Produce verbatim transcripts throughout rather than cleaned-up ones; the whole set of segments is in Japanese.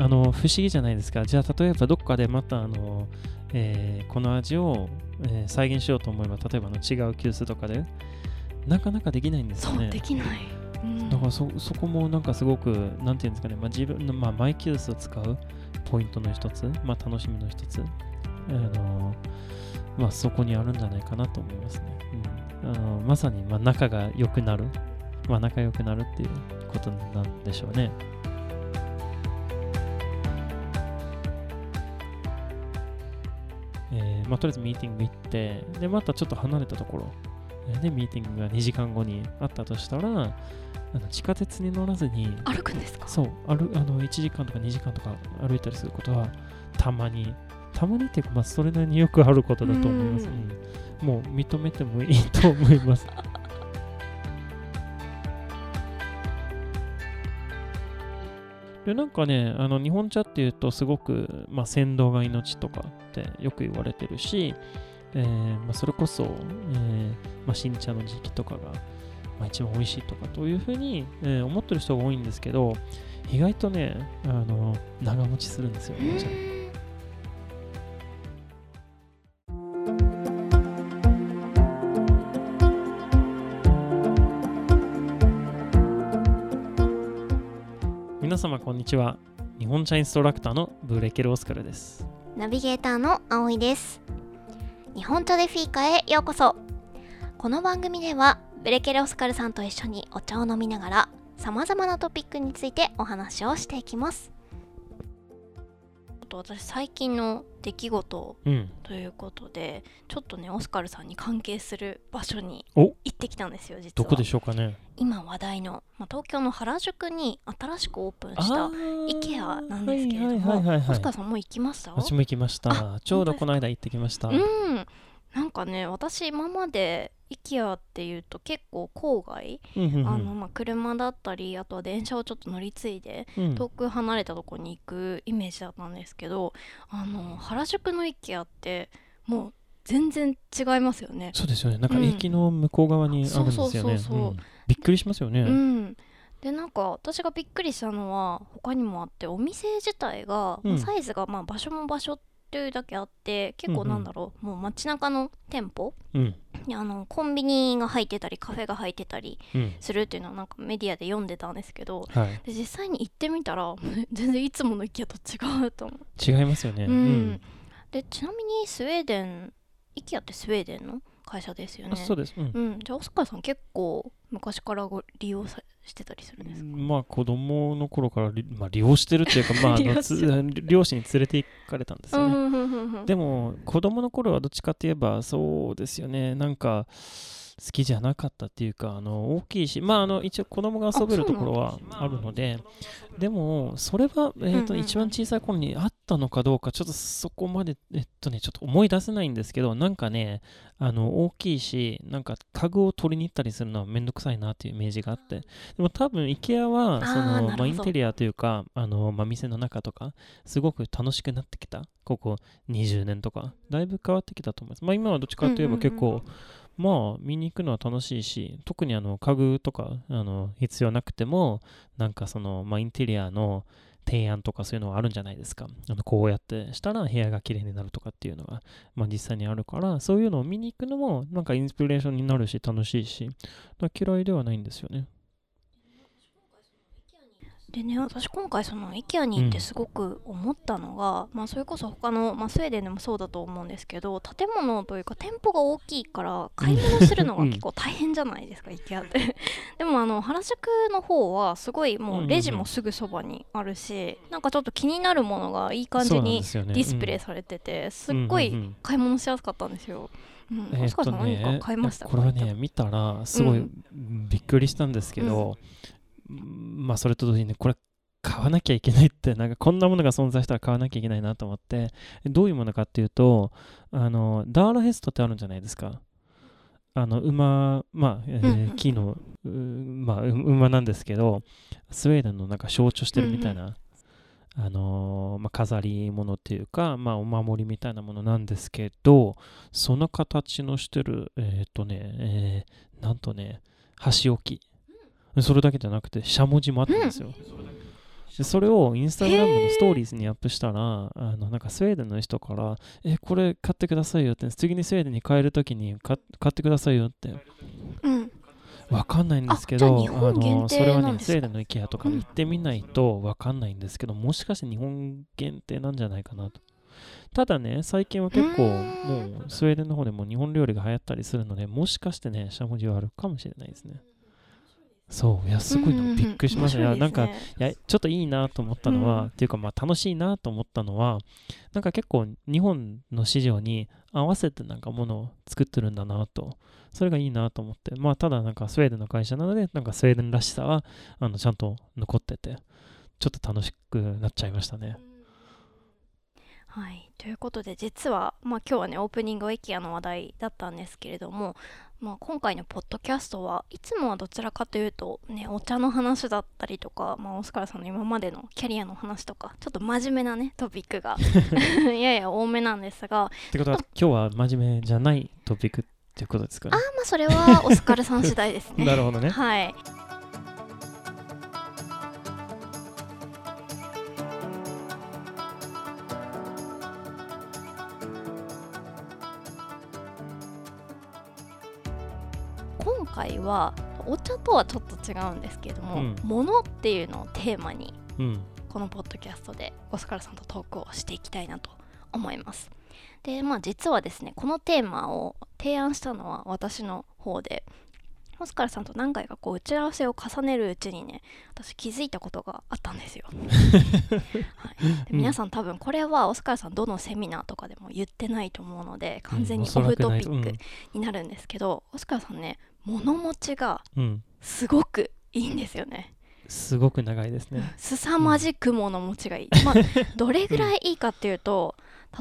あの不思議じゃないですか。じゃあ例えばどこかでまたあの、えー、この味を、えー、再現しようと思えば、例えばの違う急須とかでなかなかできないんですよね。そうできない、うん、だから そ, そこもなんかすごくなんていうんですかね、まあ、自分の、まあ、マイ急須を使うポイントの一つ、まあ、楽しみの一つ、あのーまあ、そこにあるんじゃないかなと思いますね、うん。あのー、まさに、まあ、仲が良くなる、まあ、仲良くなるっていうことなんでしょうね。えーまあ、とりあえずミーティング行って、でまたちょっと離れたところでミーティングがにじかんごにあったとしたら、あの地下鉄に乗らずに歩くんですか。そう、あるあのいちじかんとかにじかんとか歩いたりすることはたまにたまにっていうか、まあ、それなりによくあることだと思います、うん、もう認めてもいいと思いますでなんかね、あの日本茶っていうとすごく、まあ、先導が命とかってよく言われてるし、えーまあ、それこそ、えーまあ、新茶の時期とかが、まあ、一番美味しいとかというふうに、えー、思ってる人が多いんですけど、意外とね、あの長持ちするんですよ、お茶。皆様こんにちは。日本茶インストラクターのブレケルオスカルです。ナビゲーターの葵です。日本茶でフィーカへようこそ。この番組ではブレケルオスカルさんと一緒にお茶を飲みながらさまざまなトピックについてお話をしていきます。私最近の出来事ということで、うん、ちょっとねオスカルさんに関係する場所に行ってきたんですよ。実はどこでしょうかね。今話題の、まあ、東京の原宿に新しくオープンした IKEA なんですけれども、はいはいはいはい、オスカルさんもう行きました？私も行きました。ちょうどこの間行ってきました。うん、なんかね、私今まで IKEA っていうと結構郊外、うんうんうん、あのまあ車だったり、あとは電車をちょっと乗り継いで、うん、遠く離れたとこに行くイメージだったんですけど、あの原宿の IKEA ってもう全然違いますよね。そうですよね。なんか駅の向こう側にあるんですよね。びっくりしますよね、うん、でなんか私がびっくりしたのは他にもあって、お店自体が、うん、サイズがまあ場所も場所ってというだけあって、結構なんだろう、うんうん、もう街中の店舗、うん、あのコンビニが入ってたりカフェが入ってたりするっていうのはなんかメディアで読んでたんですけど、うん、で実際に行ってみたら全然いつものIKEAと違うと思う。違いますよね、うんうん、でちなみにスウェーデン、IKEAってスウェーデンの会社ですよね。そうです、うんうん、じゃあオスカルさん結構昔からご利用さしてたりするんですか。まあ子供の頃から 利,、まあ、利用してるっていうか、まあ、両親に連れて行かれたんですよね、うんうんうんうん、でも子供の頃はどっちかって言えばそうですよね、なんか好きじゃなかったっていうか、あの大きいし、まあ、あの一応子供が遊べるところはあるので、でもそれは、えーとうんうん、一番小さい頃にあったのかどうかちょっとそこまで、えっとね、ちょっと思い出せないんですけど、なんかね、あの大きいし、なんか家具を取りに行ったりするのはめんどくさいなっていうイメージがあって、でも多分 IKEA はそのまあ、インテリアというか、あの、まあ、店の中とかすごく楽しくなってきた。ここにじゅうねんとかだいぶ変わってきたと思います。まあ、今はどっちかといえば結構、うんうんうん、まあ見に行くのは楽しいし、特にあの家具とかあの必要なくても、なんかその、まあ、インテリアの提案とかそういうのはあるんじゃないですか。あのこうやってしたら部屋が綺麗になるとかっていうのが、まあ、実際にあるから、そういうのを見に行くのもなんかインスピレーションになるし楽しいし、嫌いではないんですよね。でね、私今回その IKEA に行ってすごく思ったのが、うん、まあ、それこそ他の、まあ、スウェーデンでもそうだと思うんですけど、建物というか店舗が大きいから買い物するのが結構大変じゃないですか、うん、IKEA ってでもあの原宿の方はすごいもうレジもすぐそばにあるし、うんうんうん、なんかちょっと気になるものがいい感じにディスプレイされてて、すっごい買い物しやすかったんですよ。もしかしたら何か買いましたか。これはね、見たらすごいびっくりしたんですけど、うんうん、まあ、それと同時に、ね、これ買わなきゃいけないって、なんかこんなものが存在したら買わなきゃいけないなと思って、どういうものかっていうと、あのダーラヘストってあるんじゃないですか。あの馬、まあえー、木の、まあ、馬なんですけど、スウェーデンのなんか象徴してるみたいな、あのーまあ、飾り物っていうか、まあ、お守りみたいなものなんですけど、その形のしてる、えーとねえー、なんとね、箸置き、それだけじゃなくてしゃもじもあったんですよ、うん、でそれをインスタグラムのストーリーズにアップしたら、あのなんかスウェーデンの人からえこれ買ってくださいよって、次にスウェーデンに帰るときに買ってくださいよって、うんわかんないんですけど、ああのそれはねスウェーデンの IKEA とか行ってみないとわかんないんですけど、うん、もしかして日本限定なんじゃないかなと。ただね最近は結構もうスウェーデンの方でも日本料理が流行ったりするので、もしかしてねしゃもじはあるかもしれないですね。そういやすごいのびっくりしました、うんうんね、なんかいやちょっといいなと思ったのは、うん、っていうかまあ楽しいなと思ったのは、なんか結構日本の市場に合わせてなんかものを作ってるんだなと、それがいいなと思って、まあただなんかスウェーデンの会社なので、なんかスウェーデンらしさはあのちゃんと残ってて、ちょっと楽しくなっちゃいましたね。はい、ということで実は、まあ、今日はねオープニングは IKEA の話題だったんですけれども、まあ、今回のポッドキャストはいつもはどちらかというと、ね、お茶の話だったりとか、まあ、オスカルさんの今までのキャリアの話とか、ちょっと真面目な、ね、トピックがやや多めなんですがってことは今日は真面目じゃないトピックっていうことですかね。あ、まあ、それはオスカルさん次第ですねなるほどね、はい。今回はお茶とはちょっと違うんですけれども、うん、物っていうのをテーマに、うん、このポッドキャストでオスカルさんとトークをしていきたいなと思います。で、まあ、実はですねこのテーマを提案したのは私の方で、オスカルさんと何回かこう打ち合わせを重ねるうちにね、私気づいたことがあったんですよ、はい、で皆さん多分これはオスカルさんどのセミナーとかでも言ってないと思うので、完全にオフトピックになるんですけど、うん、オスカルさんね物持ちがすごくいいんですよね、うん、すごく長いですね。凄まじく物持ちがいい、うん、まあ、どれぐらいいいかっていうと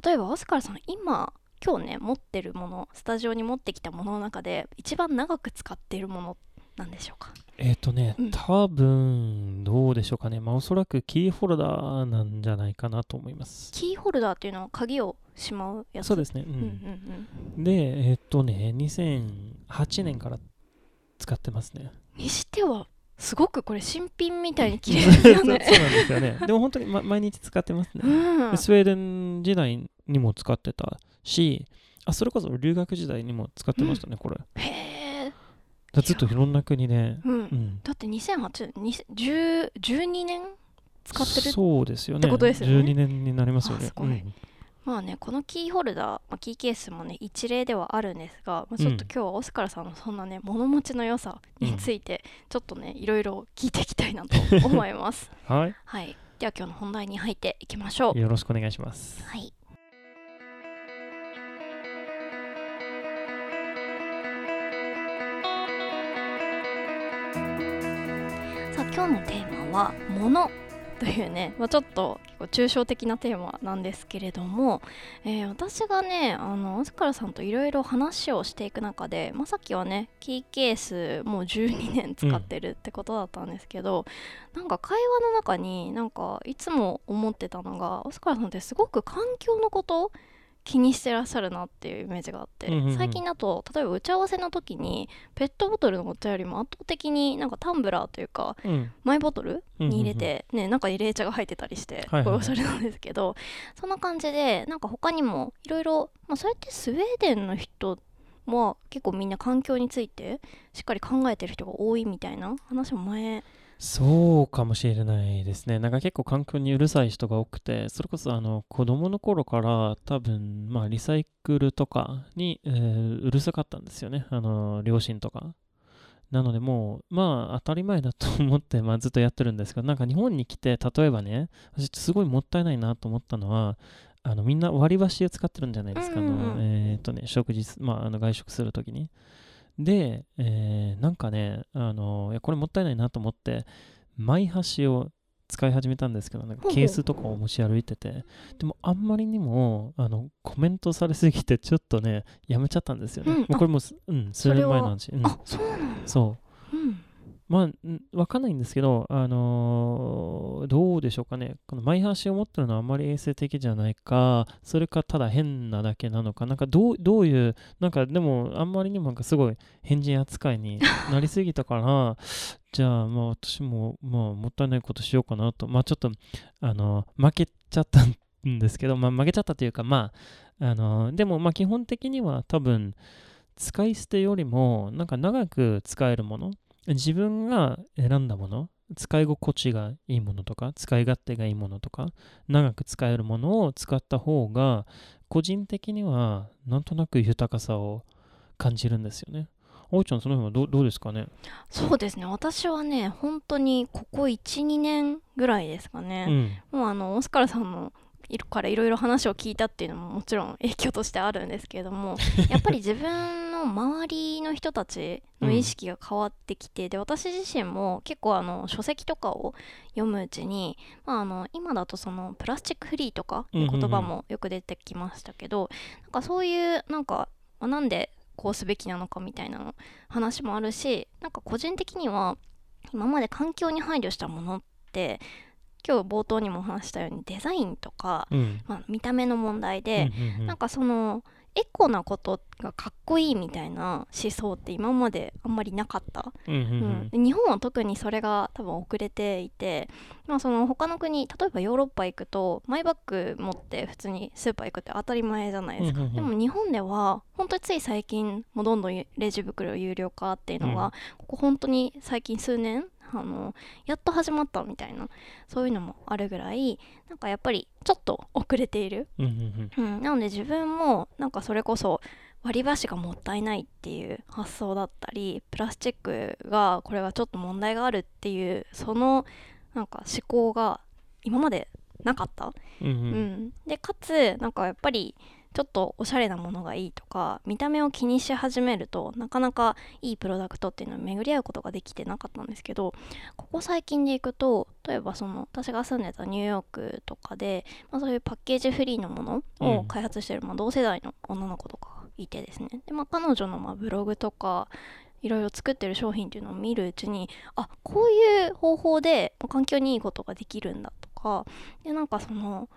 例えばオスカルさん今今日ね持ってるもの、スタジオに持ってきたものの中で一番長く使っているものなんでしょうか。えっとね、うん、多分どうでしょうかね、まあ、おそらくキーホルダーなんじゃないかなと思います。キーホルダーっていうのは鍵をしまうやつ。そうですね、うんうんうんうん、でえっとねにせんはちねんから使ってますね。にしてはすごくこれ新品みたいに綺麗ですよねそうなんですよねでも本当に、ま、毎日使ってますね、うん、スウェーデン時代にも使ってたし、あそれこそ留学時代にも使ってましたね、うん、これ。へー、だずっといろんな国で、ね、うんうん、だってにせんはちねんじゅうにねん使ってる。そうですよねってことですよね。じゅうにねんになりますよね。あ、すごい、うん、まあね、このキーホルダー、まあ、キーケースもね一例ではあるんですが、まあ、ちょっと今日はオスカルさんのそんなね、うん、物持ちの良さについてちょっとね、うん、いろいろ聞いていきたいなと思いますはい、はい、では今日の本題に入っていきましょう。よろしくお願いします、はい。さあ今日のテーマは物というね、まあ、ちょっと結構抽象的なテーマなんですけれども、えー、私がねあのオスカルさんといろいろ話をしていく中で、まあ、さっきはねキーケースもうじゅうにねん使ってるってことだったんですけど、うん、なんか会話の中になんかいつも思ってたのが、オスカルさんってすごく環境のことを気にしてらっしゃるなっていうイメージがあって、うんうんうん、最近だと例えば打ち合わせの時にペットボトルのお茶よりも圧倒的になんかタンブラーというか、うん、マイボトルに入れて、うんうんうんね、中に冷茶が入ってたりして、はいはいはい、これおしゃれなんですけど、そんな感じでなんか他にもいろいろ、まあ、そうやってスウェーデンの人は結構みんな環境についてしっかり考えてる人が多いみたいな話も前そうかもしれないですね。なんか結構環境にうるさい人が多くて、それこそあの子供の頃から多分まあリサイクルとかに、えー、うるさかったんですよね、あの両親とか。なのでもうまあ当たり前だと思って、まあ、ずっとやってるんですけど、なんか日本に来て例えばね私すごいもったいないなと思ったのは、あのみんな割り箸を使ってるんじゃないですか、うんうん、あのえーっとね食事、まあ、あの外食するときに。で、えー、なんかね、あのー、いやこれもったいないなと思ってマイ箸を使い始めたんですけど、なんかケースとかを持ち歩いてて、でもあんまりにもあのコメントされすぎてちょっとねやめちゃったんですよね、うん、もうこれもう、うん、数年前の話、うん、あ、そうなの、そう、うん、まあ、わかんないんですけど、あのー、どうでしょうかね。この前端を持ってるのはあんまり衛生的じゃないか、それかただ変なだけなのか、なんかどう、どういう、なんかでもあんまりにもなんかすごい変人扱いになりすぎたから、じゃあ、まあ私も、まあもったいないことしようかなと、まあちょっと、あのー、負けちゃったんですけど、まあ負けちゃったというか、まあ、あのー、でもまあ基本的には多分、使い捨てよりも、なんか長く使えるもの、自分が選んだもの、使い心地がいいものとか、使い勝手がいいものとか、長く使えるものを使った方が、個人的にはなんとなく豊かさを感じるんですよね。葵ちゃん、その辺は ど, どうですかね。そうですね、私はね、本当にここ いちにねんぐらいですかね、うん、もうあのオスカルさんのからいろいろ話を聞いたっていうのももちろん影響としてあるんですけれども、やっぱり自分の周りの人たちの意識が変わってきて、うん、で私自身も結構あの書籍とかを読むうちに、まあ、あの今だとそのプラスチックフリーとかいう言葉もよく出てきましたけど、うんうんうん、なんかそういうなんかなんでこうすべきなのかみたいなの話もあるし、なんか個人的には今まで環境に配慮したものって今日冒頭にも話したようにデザインとか、うん、まあ、見た目の問題で、うんうんうん、なんかそのエコなことがかっこいいみたいな思想って今まであんまりなかった、うんうんうんうん、日本は特にそれが多分遅れていて、まあ、その他の国、例えばヨーロッパ行くとマイバッグ持って普通にスーパー行くって当たり前じゃないですか、うんうんうん、でも日本では本当につい最近もうどんどんレジ袋有料化っていうのが、うん、ここ本当に最近数年あのやっと始まったみたいな、そういうのもあるぐらい、なんかやっぱりちょっと遅れている、うんうんうんうん、なので自分もなんかそれこそ割り箸がもったいないっていう発想だったり、プラスチックがこれはちょっと問題があるっていう、そのなんか思考が今までなかった、うんうんうん、でかつなんかやっぱりちょっとおしゃれなものがいいとか見た目を気にし始めると、なかなかいいプロダクトっていうのを巡り合うことができてなかったんですけど、ここ最近でいくと、例えばその私が住んでたニューヨークとかで、まあ、そういうパッケージフリーのものを開発してる、うん、まあ、同世代の女の子とかいてですね、で、まあ、彼女のまあブログとかいろいろ作ってる商品っていうのを見るうちに、あ、こういう方法で環境にいいことができるんだとかで、なんかその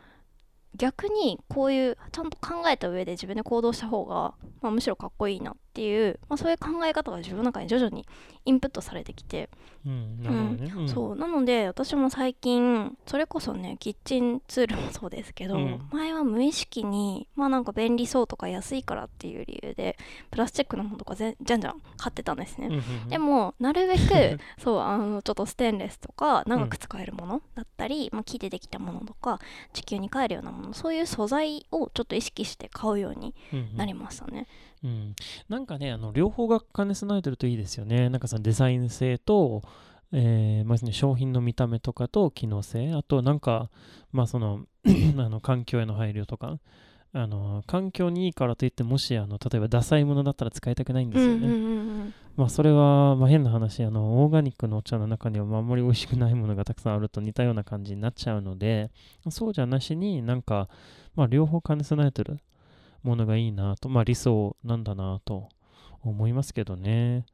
逆にこういうちゃんと考えた上で自分で行動した方が、まあ、むしろかっこいいなっていう、まあ、そういう考え方が自分の中に徐々にインプットされてきて、うん、なるほどね、うん、そうなので私も最近それこそね、キッチンツールもそうですけど、うん、前は無意識にまあなんか便利そうとか安いからっていう理由でプラスチックのものとかぜじゃんじゃん買ってたんですね、うんうんうん、でもなるべくそうあのちょっとステンレスとか長く使えるものだったり、うん、まあ、木でできたものとか地球に帰るようなもの、そういう素材をちょっと意識して買うようになりましたね、うんうんうん、なんかね、あの両方が兼ね備えてるといいですよね。なんかそのデザイン性と、えーまあね、商品の見た目とかと機能性、あとなんか、まあ、そのあの環境への配慮とか、あの環境にいいからといって、もしあの例えばダサいものだったら使いたくないんですよね、うんうんうんうん、まあ、それは、まあ、変な話、あのオーガニックのお茶の中にはあんまり美味しくないものがたくさんあると似たような感じになっちゃうので、そうじゃなしになんか、まあ、両方兼ね備えてるものがいいなと、まあ、理想なんだなと思いますけどね。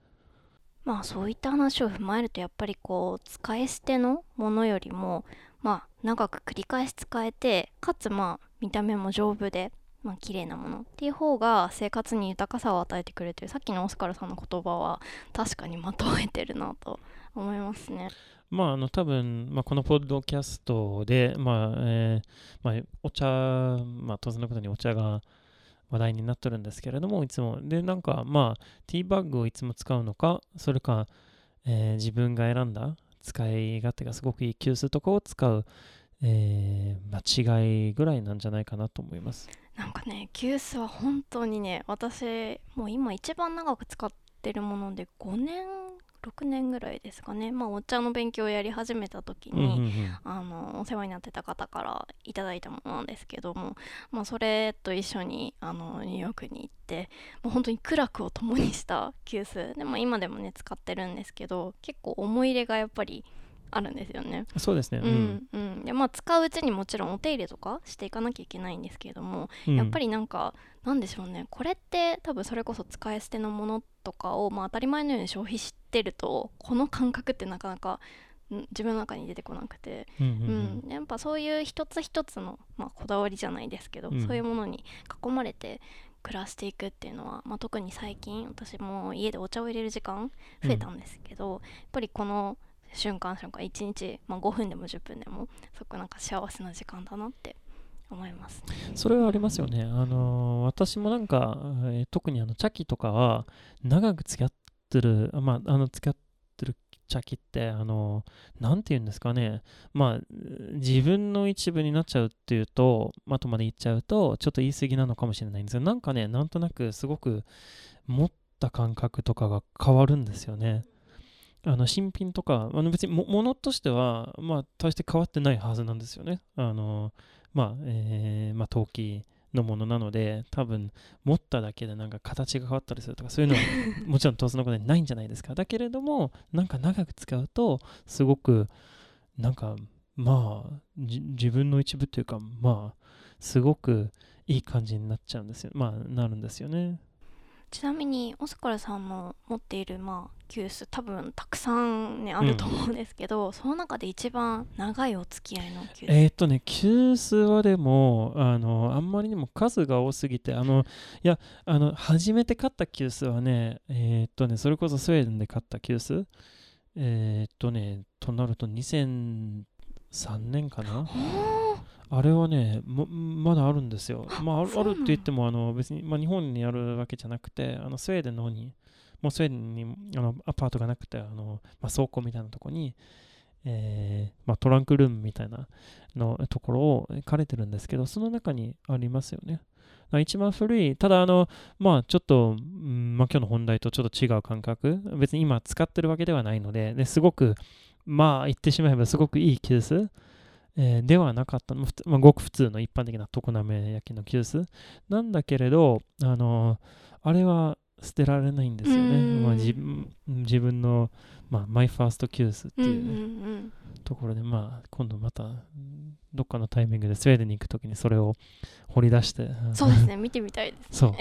まあそういった話を踏まえると、やっぱりこう使い捨てのものよりも、まあ長く繰り返し使えて、かつまあ見た目も丈夫で、まあ、綺麗なものっていう方が生活に豊かさを与えてくれるという、さっきのオスカルさんの言葉は確かにまとめてるなと思いますね。まあ、あの多分、まあ、このポッドキャストで、まあえーまあ、お茶、まあ、当然のことにお茶が話題になってるんですけれども、いつもでなんか、まあティーバッグをいつも使うのか、それか、えー、自分が選んだ使い勝手がすごくいい急須とかを使う、えー、間違いぐらいなんじゃないかなと思います。なんかね、急須は本当にね、私もう今一番長く使ってるものでごねんろくねんぐらいですかね。まあお茶の勉強をやり始めた時に、うんうんうん、あのお世話になってた方からいただいたものなんですけども、まあ、それと一緒にあのニューヨークに行って、まあ、本当に苦楽を共にした急須で、まあ、今でもね使ってるんですけど、結構思い入れがやっぱりあるんですよね。そうですね、うんうんうん、でまあ、使ううちにもちろんお手入れとかしていかなきゃいけないんですけれども、うん、やっぱりなんかなんでしょうね、これって多分それこそ使い捨てのものとかを、まあ、当たり前のように消費してるとこの感覚ってなかなか自分の中に出てこなくて、うんうんうん、やっぱそういう一つ一つの、まあ、こだわりじゃないですけど、うん、そういうものに囲まれて暮らしていくっていうのは、まあ、特に最近私も家でお茶を入れる時間増えたんですけど、うん、やっぱりこの瞬間瞬間いちにち、まあ、ごふんでもじゅっぷんでもすごくなんか幸せな時間だなって思います。それはありますよね。あのー、私もなんか、えー、特にあの茶器とかは長く付き合ってる、まあ、あの付き合ってる茶器ってあのー、なんていうんですかね、まあ自分の一部になっちゃうっていうと、後まで言っちゃうとちょっと言い過ぎなのかもしれないんですけど、なんかね、なんとなくすごく持った感覚とかが変わるんですよね。あの新品とかあの別に物としては、まあ、大して変わってないはずなんですよね。あのまあ、えー、まあ陶器のものなので、多分持っただけでなんか形が変わったりするとかそういうのはもちろん当然のことはないんじゃないですか。だけれどもなんか長く使うとすごくなんかまあ自分の一部というか、まあすごくいい感じになっちゃうんですよ、まあなるんですよね。ちなみにオスカルさんの持っている、まあ、急須多分たくさん、ね、あると思うんですけど、うん、その中で一番長いお付き合いの急須。えーっとね、急須はでもあのあんまりにも数が多すぎて、あのいやあの初めて買った急須はね、えーっとねそれこそスウェーデンで買った急須、えーっとねとなるとにせんさんねんかな。あれはね、ま, まだあるんですよ。まあ、ある、あるって言ってもあの別に、まあ、日本にあるわけじゃなくて、あのスウェーデンの方に、もうスウェーデンにあのアパートがなくて、あのまあ、倉庫みたいなとこに、えーまあ、トランクルームみたいなのところを借りてるんですけど、その中にありますよね。一番古い、ただあの、まあ、ちょっと、うんまあ、今日の本題とちょっと違う感覚、別に今使ってるわけではないので、ですごく、まあ言ってしまえばすごくいい急須。えー、ではなかったの、まあ、ごく普通の一般的な常滑焼きの急須なんだけれど、あのー、あれは捨てられないんですよね。まあ、自, 自分の、まあ、マイファースト急須っていう、ね、うんうんうん、ところで、まあ、今度またどっかのタイミングでスウェーデンに行くときにそれを掘り出して、そうですね見てみたいです、ね、そう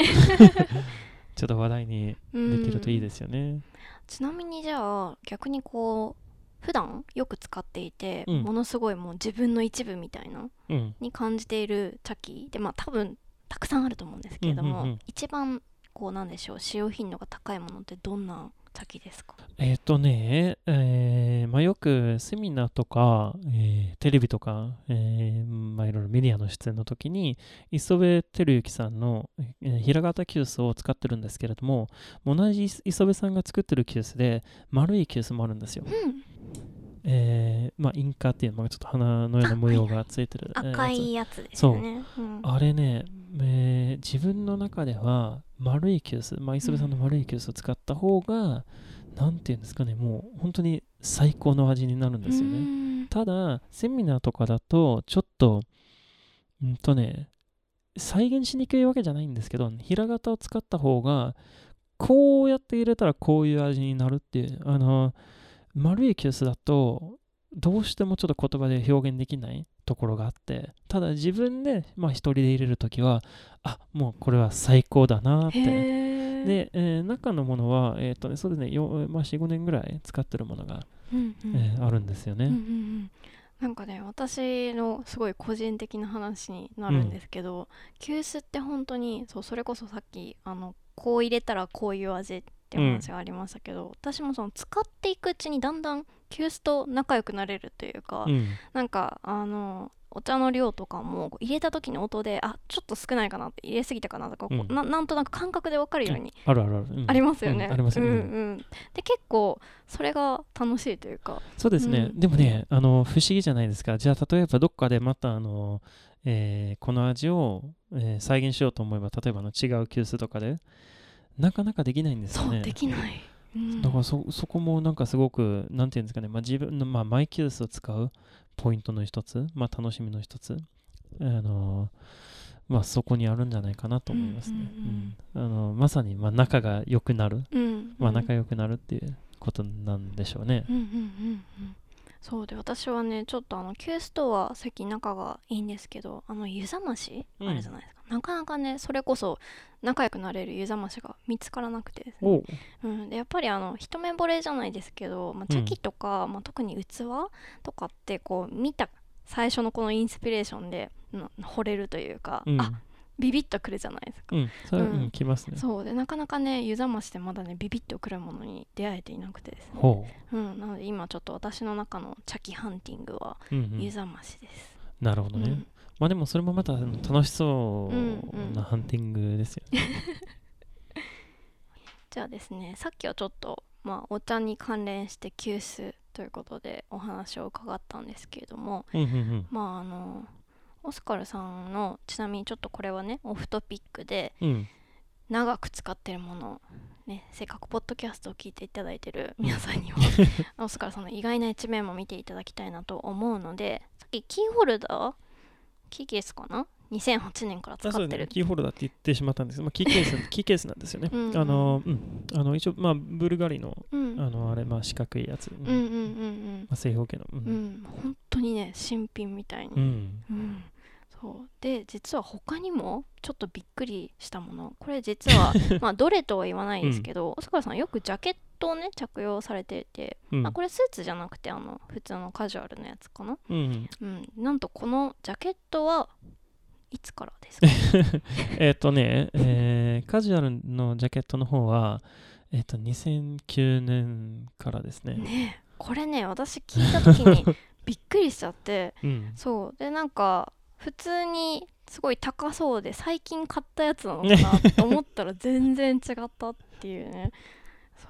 ちょっと話題にできるといいですよね。ちなみにじゃあ逆にこう普段よく使っていて、うん、ものすごいもう自分の一部みたいな、うん、に感じている茶器で、まあ多分たくさんあると思うんですけれども、うんうんうん、一番こうなんでしょう、使用頻度が高いものってどんな茶器ですか？えっとね、えーまあ、よくセミナーとか、えー、テレビとか、えーまあ、いろいろメディアの出演の時に磯部照之さんの、えー、平型急須を使ってるんですけれども、同じ磯部さんが作ってる急須で丸い急須もあるんですよ、うん、えーまあ、インカっていうのがちょっと花のような模様がついてる、はいはい、赤いやつですね。そう、うん、あれね、えー、自分の中では丸い急須、まあ、磯部さんの丸い急須を使った方が、うん、なんていうんですかね、もう本当に最高の味になるんですよね。ただセミナーとかだとちょっとうんとね再現しにくいわけじゃないんですけど、平型を使った方がこうやって入れたらこういう味になるっていう、あの丸い急須だとどうしてもちょっと言葉で表現できないところがあって、ただ自分でまあ一人で入れるときはあもうこれは最高だなって。で、えー、中のものは、えーとね、そうですね、まあ、よん、ごねんぐらい使ってるものが、うんうん、えー、あるんですよね、うんうんうん、なんかね私のすごい個人的な話になるんですけど、うん、急須って本当に そう、それこそさっきあのこう入れたらこういう味って話がありましたけど、うん、私もその使っていくうちにだんだん急須と仲良くなれるというか、うん、なんかあのお茶の量とかも入れた時の音であちょっと少ないかなって入れすぎたかなとか、うん、な, なんとなく感覚で分かるように、うん、あるあるある、うん、ありますよね、うん、ありますよね、うんうん、で結構それが楽しいというか。そうですね、うん、でもねあの不思議じゃないですか。じゃあ例えばどっかでまたあの、えー、この味を、えー、再現しようと思えば、例えばの違う急須とかでなかなかできないんですよね。そうできない、うん、だから そ, そこもなんかすごくなんていうんですかね、まあ、自分の、まあ、マイキュースを使うポイントの一つ、まあ、楽しみの一つ、あのーまあ、そこにあるんじゃないかなと思いますね、うんうんうん、あのまさにまあ仲が良くなる、うんうん、まあ、仲良くなるっていうことなんでしょうね、うんうんうんうん、そうで、私はねちょっとあの Q ストア席仲がいいんですけど、あの湯冷まし、うん、あれじゃないですか、なかなかねそれこそ仲良くなれる湯冷ましが見つからなくてですね、う、うん、でやっぱりあの一目惚れじゃないですけど、まあ、茶器とか、うんまあ、特に器とかってこう見た最初のこのインスピレーションで、うん、惚れるというか、うん、あビビッとくるじゃないですか、うん、それ、うんうん、来ますね。そうでなかなかね湯冷ましでまだねビビッとくるものに出会えていなくてですね、ほう、うん、なので今ちょっと私の中の茶器ハンティングは湯冷ましです、うんうん、なるほどね、うん、まあでもそれもまた楽しそうなハンティングですよね、うんうん、じゃあですね、さっきはちょっと、まあ、お茶に関連して急須ということでお話を伺ったんですけれども、うんうんうん、まああのオスカルさんの、ちなみにちょっとこれはねオフトピックで、うん、長く使ってるもの、ね、せっかくポッドキャストを聞いていただいてる皆さんにもオスカルさんの意外な一面も見ていただきたいなと思うので、さっきキーホルダーキーケースかなにせんはちねんから使ってる、ね、キーホルダーって言ってしまったんですけど、まあ、キーケースキーケースなんですよねうん、うん、あの、うん、あの一応、まあ、ブルガリの、うん、あのあれ、まあ、四角いやつ、うんうんうんうん、まあ、正方形の、うんうん、本当にね新品みたいに、うんうん、そうで実は他にもちょっとびっくりしたもの、これ実はまあどれとは言わないですけど、オスカルさんよくジャケットをね着用されていて、うん、まあ、これスーツじゃなくてあの普通のカジュアルのやつかな、うんうん、なんとこのジャケットはいつからですかえっとね、えー、カジュアルのジャケットの方は、えー、とにせんきゅうねんからです ね, ねこれね私聞いた時にびっくりしちゃって、うん、そうでなんか普通にすごい高そうで最近買ったやつなのかなと思ったら全然違ったっていうね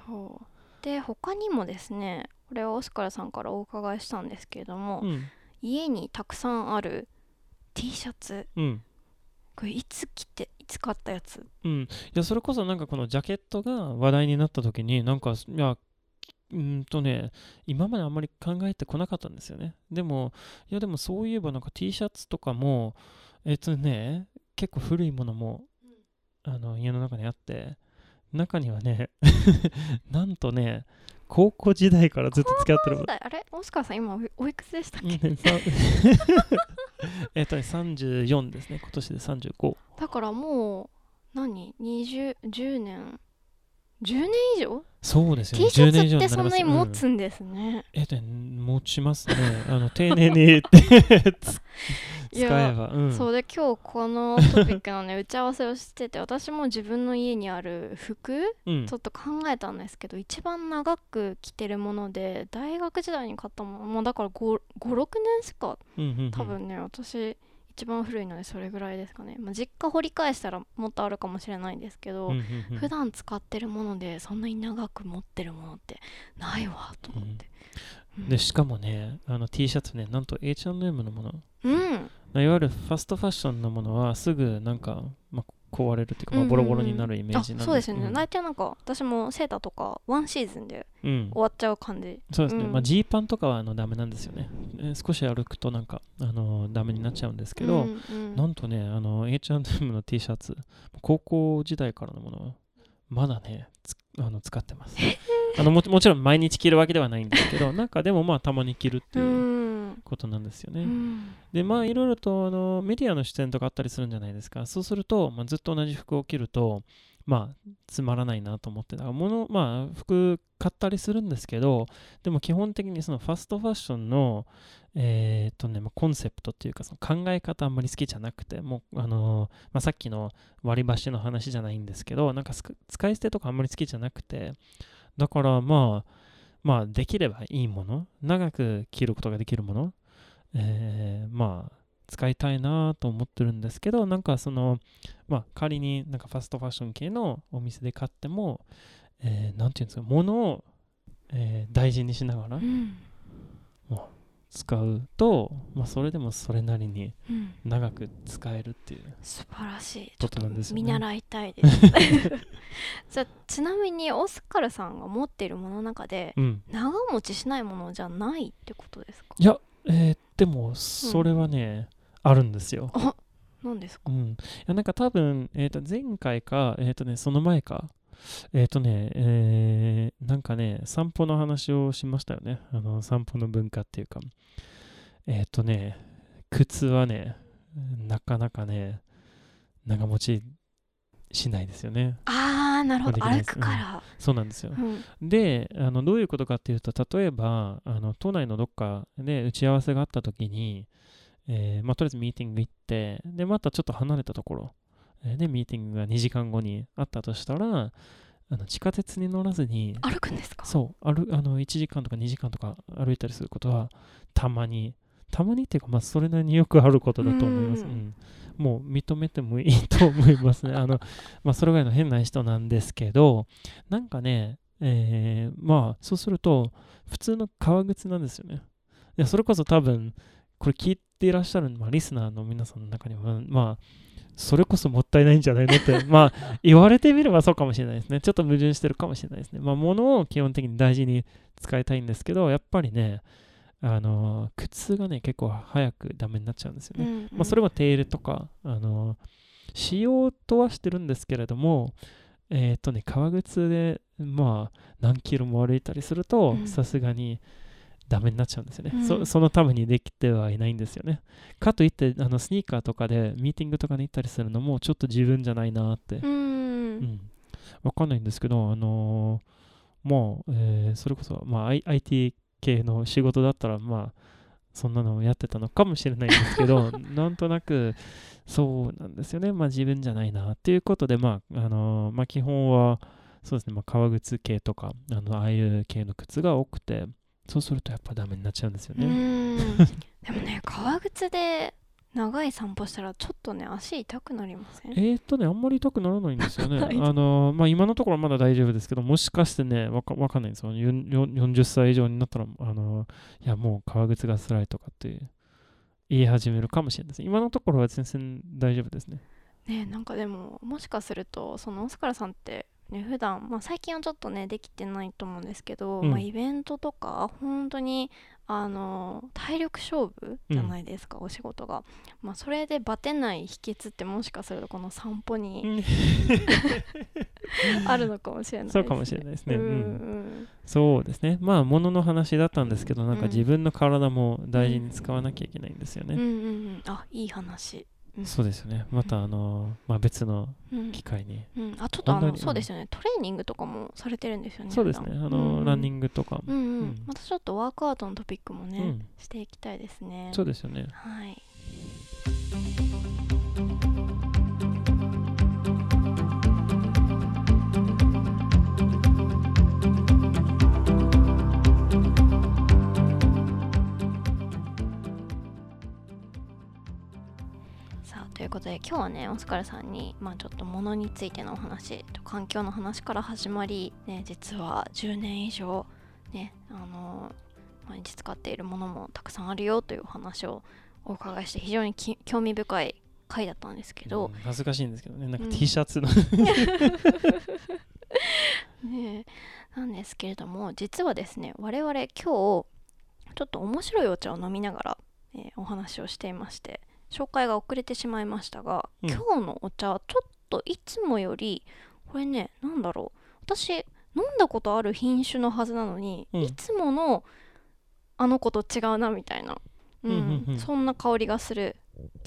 そうで他にもですね、これはオスカルさんからお伺いしたんですけれども、うん、家にたくさんあるT シャツ、うん、これいつ着ていつ買ったやつ、うん、いやそれこそなんかこのジャケットが話題になった時になんかいやうんとね今まであんまり考えてこなかったんですよね。でもいやでもそういえばなんか T シャツとかもえっとね結構古いものも、うん、あの家の中にあって、中にはねなんとね高校時代からずっと付き合ってるもの。あれオスカーさん今おいくつでしたっけえっとねさんじゅうよんですね。今年でさんじゅうごだからもう何にじゅう じゅうねんじゅうねん以上。そうですよね。T シャツってそんなに持つんですね。うん、えっとね持ちますね。あの丁寧に使えば、うん、そうで今日このトピックのね打ち合わせをしてて、私も自分の家にある服、うん、ちょっと考えたんですけど、一番長く着てるもので大学時代に買ったもの、もうだからご、ろくねんしか、うんうんうん、多分ね私一番古いのでそれぐらいですかね、まあ、実家掘り返したらもっとあるかもしれないんですけど、うんうんうん、普段使ってるものでそんなに長く持ってるものってないわと思って、うんうん、でしかもねあの T シャツねなんと エイチアンドエム のもの、うんいわゆるファストファッションのものはすぐなんか、まあ、壊れるっていうか、まあ、ボロボロになるイメージなんで、うんうん、あそうですよね、うん、大体なんか私もセーターとかワンシーズンで終わっちゃう感じ、うん、そうですね、うんまあ、ジーパンとかはあのダメなんですよね、えー、少し歩くとなんかあのダメになっちゃうんですけど、うんうん、なんとねあの エイチアンドエム の T シャツ高校時代からのものはまだねあの使ってますあの も, もちろん毎日着るわけではないんですけどなんかでもまあたまに着るっていう、うんことなんですよね、うん、でまあいろいろとあのメディアの出演とかあったりするんじゃないですか。そうすると、まあ、ずっと同じ服を着るとまあつまらないなと思ってたもの、まあ服買ったりするんですけど、でも基本的にそのファストファッションのえーっとね、まあ、コンセプトっていうかその考え方あんまり好きじゃなくて、もうあのーまあ、さっきの割り箸の話じゃないんですけど、なんか使い捨てとかあんまり好きじゃなくて、だからまあまあ、できればいいもの、長く着ることができるもの、えー、まあ使いたいなと思ってるんですけど、なんかそのまあ仮になんかファストファッション系のお店で買っても、えー、なんていうんですか、ものを、えー、大事にしながら、うん、使うと、まあ、それでもそれなりに長く使えるっていう、うん、素晴らしいことなんですよね。見習いたいですじゃあちなみにオスカルさんが持っているものの中で、うん、長持ちしないものじゃないってことですか。いや、えー、でもそれはね、うん、あるんですよ。あ、なんですか。うん、いやなんか多分、えーと前回か、えーとね、その前かえっ、ー、とね、えー、なんかね、散歩の話をしましたよね。あの散歩の文化っていうか。えっ、ー、とね、靴はね、なかなかね、長持ちしないですよね。ああ、なるほど。歩くから、うん。そうなんですよ。うん、であの、どういうことかっていうと、例えばあの、都内のどっかで打ち合わせがあったときに、えーまあ、とりあえずミーティング行って、で、またちょっと離れたところ。でミーティングがにじかんごにあったとしたら、あの地下鉄に乗らずに歩くんですか？そう、あるあのいちじかんとかにじかんとか歩いたりすることはたまにたまにっていうか、まあ、それなりによくあることだと思います。うん、うん、もう認めてもいいと思いますね。あの、まあ、それぐらいの変な人なんですけど、なんかね、えー、まあそうすると普通の革靴なんですよね。いや、それこそ多分これ聞いていらっしゃる、まあ、リスナーの皆さんの中にも、まあそれこそもったいないんじゃないのってまあ言われてみればそうかもしれないですね。ちょっと矛盾してるかもしれないですね。まあ物を基本的に大事に使いたいんですけど、やっぱりね、あの靴がね結構早くダメになっちゃうんですよね。うんうん、まあ、それは手入れとかあのしようとはしてるんですけれども、えっ、ー、とね革靴でまあ何キロも歩いたりするとさすがにダメになっちゃうんですよね。うん、そ, そのためにできてはいないんですよね。かといってあのスニーカーとかでミーティングとかに行ったりするのもちょっと自分じゃないなって、うん、うん、わかんないんですけど、あのー、もう、えー、それこそ、まあ、アイティー 系の仕事だったらまあそんなのをやってたのかもしれないんですけどなんとなくそうなんですよね。まあ自分じゃないなっていうことで、まああのー、まあ基本はそうですね、まあ、革靴系とかあのああいう系の靴が多くて。そうするとやっぱダメになっちゃうんですよね。うん、でもね、革靴で長い散歩したらちょっとね足痛くなりません？えーっとねあんまり痛くならないんですよね。あのまあ今のところまだ大丈夫ですけど、もしかしてねわ か, わかんないんですよ。よんじゅっさい以上になったらあのいやもう革靴が辛いとかって言い始めるかもしれないです。今のところは全然大丈夫ですね。ね、なんかでももしかするとそのオスカルさんってね、普段、まあ、最近はちょっとねできてないと思うんですけど、うん、まあ、イベントとか本当にあの体力勝負じゃないですか、うん、お仕事が、まあ、それでバテない秘訣ってもしかするとこの散歩にあるのかもしれないですね。そうかもしれないですね。うんうん、そうですね。まあ物の話だったんですけど、なんか自分の体も大事に使わなきゃいけないんですよね。うんうんうんうん、あ、いい話。そうですよね。またあの、まあ、別の機会に、うんうん、あちょっとあのそうですよね、トレーニングとかもされてるんですよね。そうですね、あの、うん、ランニングとか、うんうんうん、またちょっとワークアウトのトピックもね、うん、していきたいですね。そうですよね。はい、ということで今日はねオスカルさんに、まあ、ちょっと物についてのお話と環境の話から始まり、ね、実はじゅうねん以上、ね、あの毎日使っているものもたくさんあるよというお話をお伺いして、非常にき興味深い回だったんですけど、うん、恥ずかしいんですけどね、なんか T シャツの、うん、ねなんですけれども、実はですね我々今日ちょっと面白いお茶を飲みながら、えー、お話をしていまして、紹介が遅れてしまいましたが、うん、今日のお茶ちょっといつもよりこれね、なんだろう、私飲んだことある品種のはずなのに、うん、いつものあの子と違うなみたいな、うんうんうんうん、そんな香りがする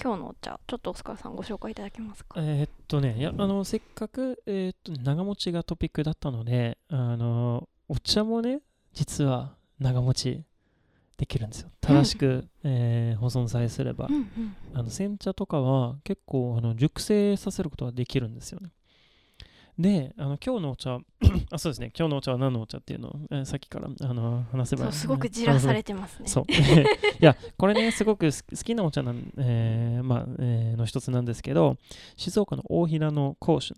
今日のお茶、ちょっとオスカルさんご紹介いただけますか？えー、っとねいやあのせっかく、えー、っと長持ちがトピックだったので、あのお茶もね実は長持ちできるんですよ。正しく、うんえー、保存さえすれば、うんうん、あの煎茶とかは結構あの熟成させることができるんですよね。で、あの今日のお茶あ、そうですね、今日のお茶は何のお茶っていうのを、えー、さっきからあの話せばいい、ね、すごくじらされてますね。そういやこれねすごく好きなお茶なん、えーまあえー、の一つなんですけど、静岡の大平の甲春、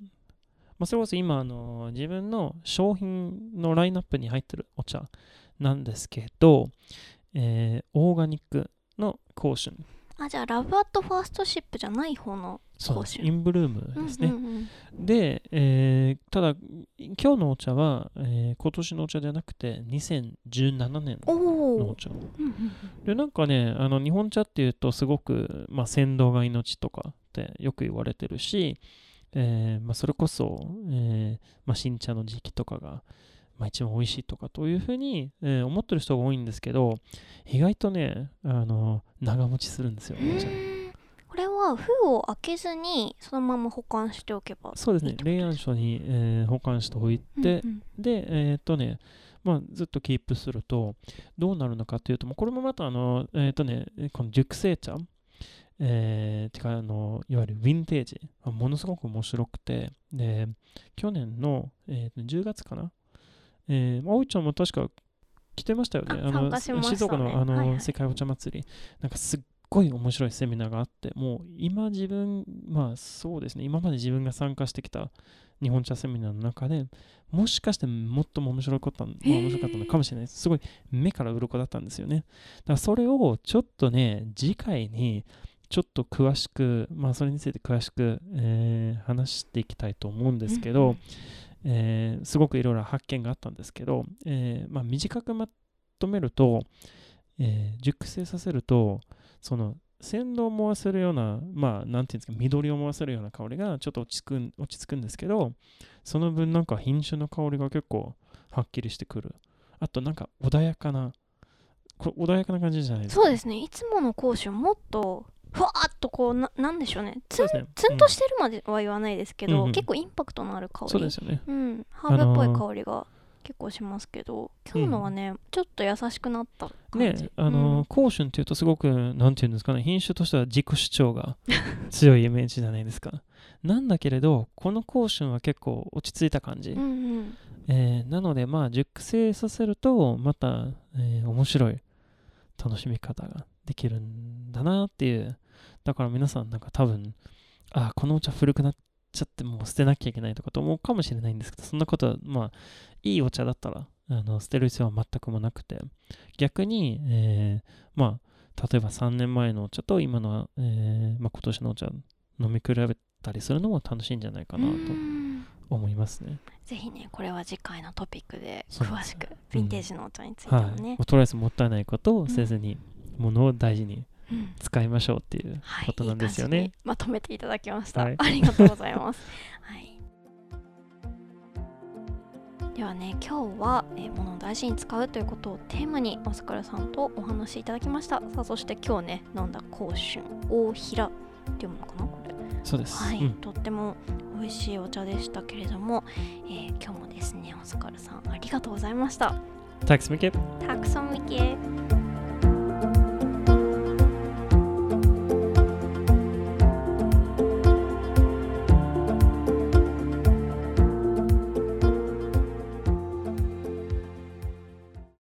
まあ、それこそ今あの自分の商品のラインナップに入ってるお茶なんですけど、えー、オーガニックの甲春。あ、じゃあラブアットファーストシップじゃない方の甲春。そう、インブルームですね。うんうんうん、で、えー、ただ今日のお茶は、えー、今年のお茶じゃなくてにせんじゅうななねんのお茶。お、でなんかね、あの日本茶っていうとすごく、まあ、先導が命とかってよく言われてるし、えーまあ、それこそ、えーまあ、新茶の時期とかが、まあ、一番おいしいとかというふうに、えー、思ってる人が多いんですけど、意外とねあの長持ちするんですよ。これは封を開けずにそのまま保管しておけばいい。そうですね、冷暗所に、えー、保管しておいて、うんうん、でえー、っとねまあ、ずっとキープするとどうなるのかというと、これもまたあの、えーとね、この熟成茶、えー、てかあのいわゆるヴィンテージものすごく面白くて、で去年の、えー、じゅうがつかな、えー、葵ちゃんも確か来てましたよね。あ、参加しましたね。静岡の、あの、はいはい、世界お茶祭り、なんかすっごい面白いセミナーがあって、もう今自分まあそうですね今まで自分が参加してきた日本茶セミナーの中でもしかしてもっとも面白かった、まあ、面白かったのかもしれないです。すごい目から鱗だったんですよね。だからそれをちょっとね次回にちょっと詳しく、まあ、それについて詳しく、えー、話していきたいと思うんですけど、えー、すごくいろいろ発見があったんですけど、えーまあ、短くまとめると、えー、熟成させるとその鮮度を思わせるような、まあ、なんていうんですか、緑を思わせるような香りがちょっと落ち着く、落ち着くんですけど、その分なんか品種の香りが結構はっきりしてくる。あとなんか穏やかな、これ穏やかな感じじゃないですか。そうですね、いつもの香酒もっとふわっとこう な, なんでしょうねツン、ね、ツンとしてるまでは言わないですけど、うんうん、結構インパクトのある香り。そうですよね、うん、ハーブっぽい香りが結構しますけど、今日のはね、うん、ちょっと優しくなった感じね。あの香春っていうとすごくなんていうんですかね、品種としては自己主張が強いイメージじゃないですかなんだけれどこの香春は結構落ち着いた感じ、うんうんえー、なのでまあ熟成させるとまた、えー、面白い楽しみ方ができるんだなっていう。だから皆さんなんか多分あこのお茶古くなっちゃってもう捨てなきゃいけないとかと思うかもしれないんですけど、そんなことはまあいいお茶だったらあの捨てる必要は全くもなくて、逆に、えー、まあ例えばさんねんまえのお茶と今の、えーまあ、今年のお茶飲み比べたりするのも楽しいんじゃないかなと思いますね。ぜひねこれは次回のトピックで詳しくヴィンテージのお茶についてもね、うんはい、とりあえずもったいないことをせずに、うんものを大事に使いましょうっていうことなんですよね、うんはい、いい感じにまとめていただきました、はい、ありがとうございます、はい、ではね今日は、えー、ものを大事に使うということをテーマにおさくらさんとお話しいただきました。さあそして今日ね飲んだ香春大平っていうものかなこれ。そうです、はいうん、とっても美味しいお茶でしたけれども、えー、今日もですねおさくらさんありがとうございました。Tack så mycket.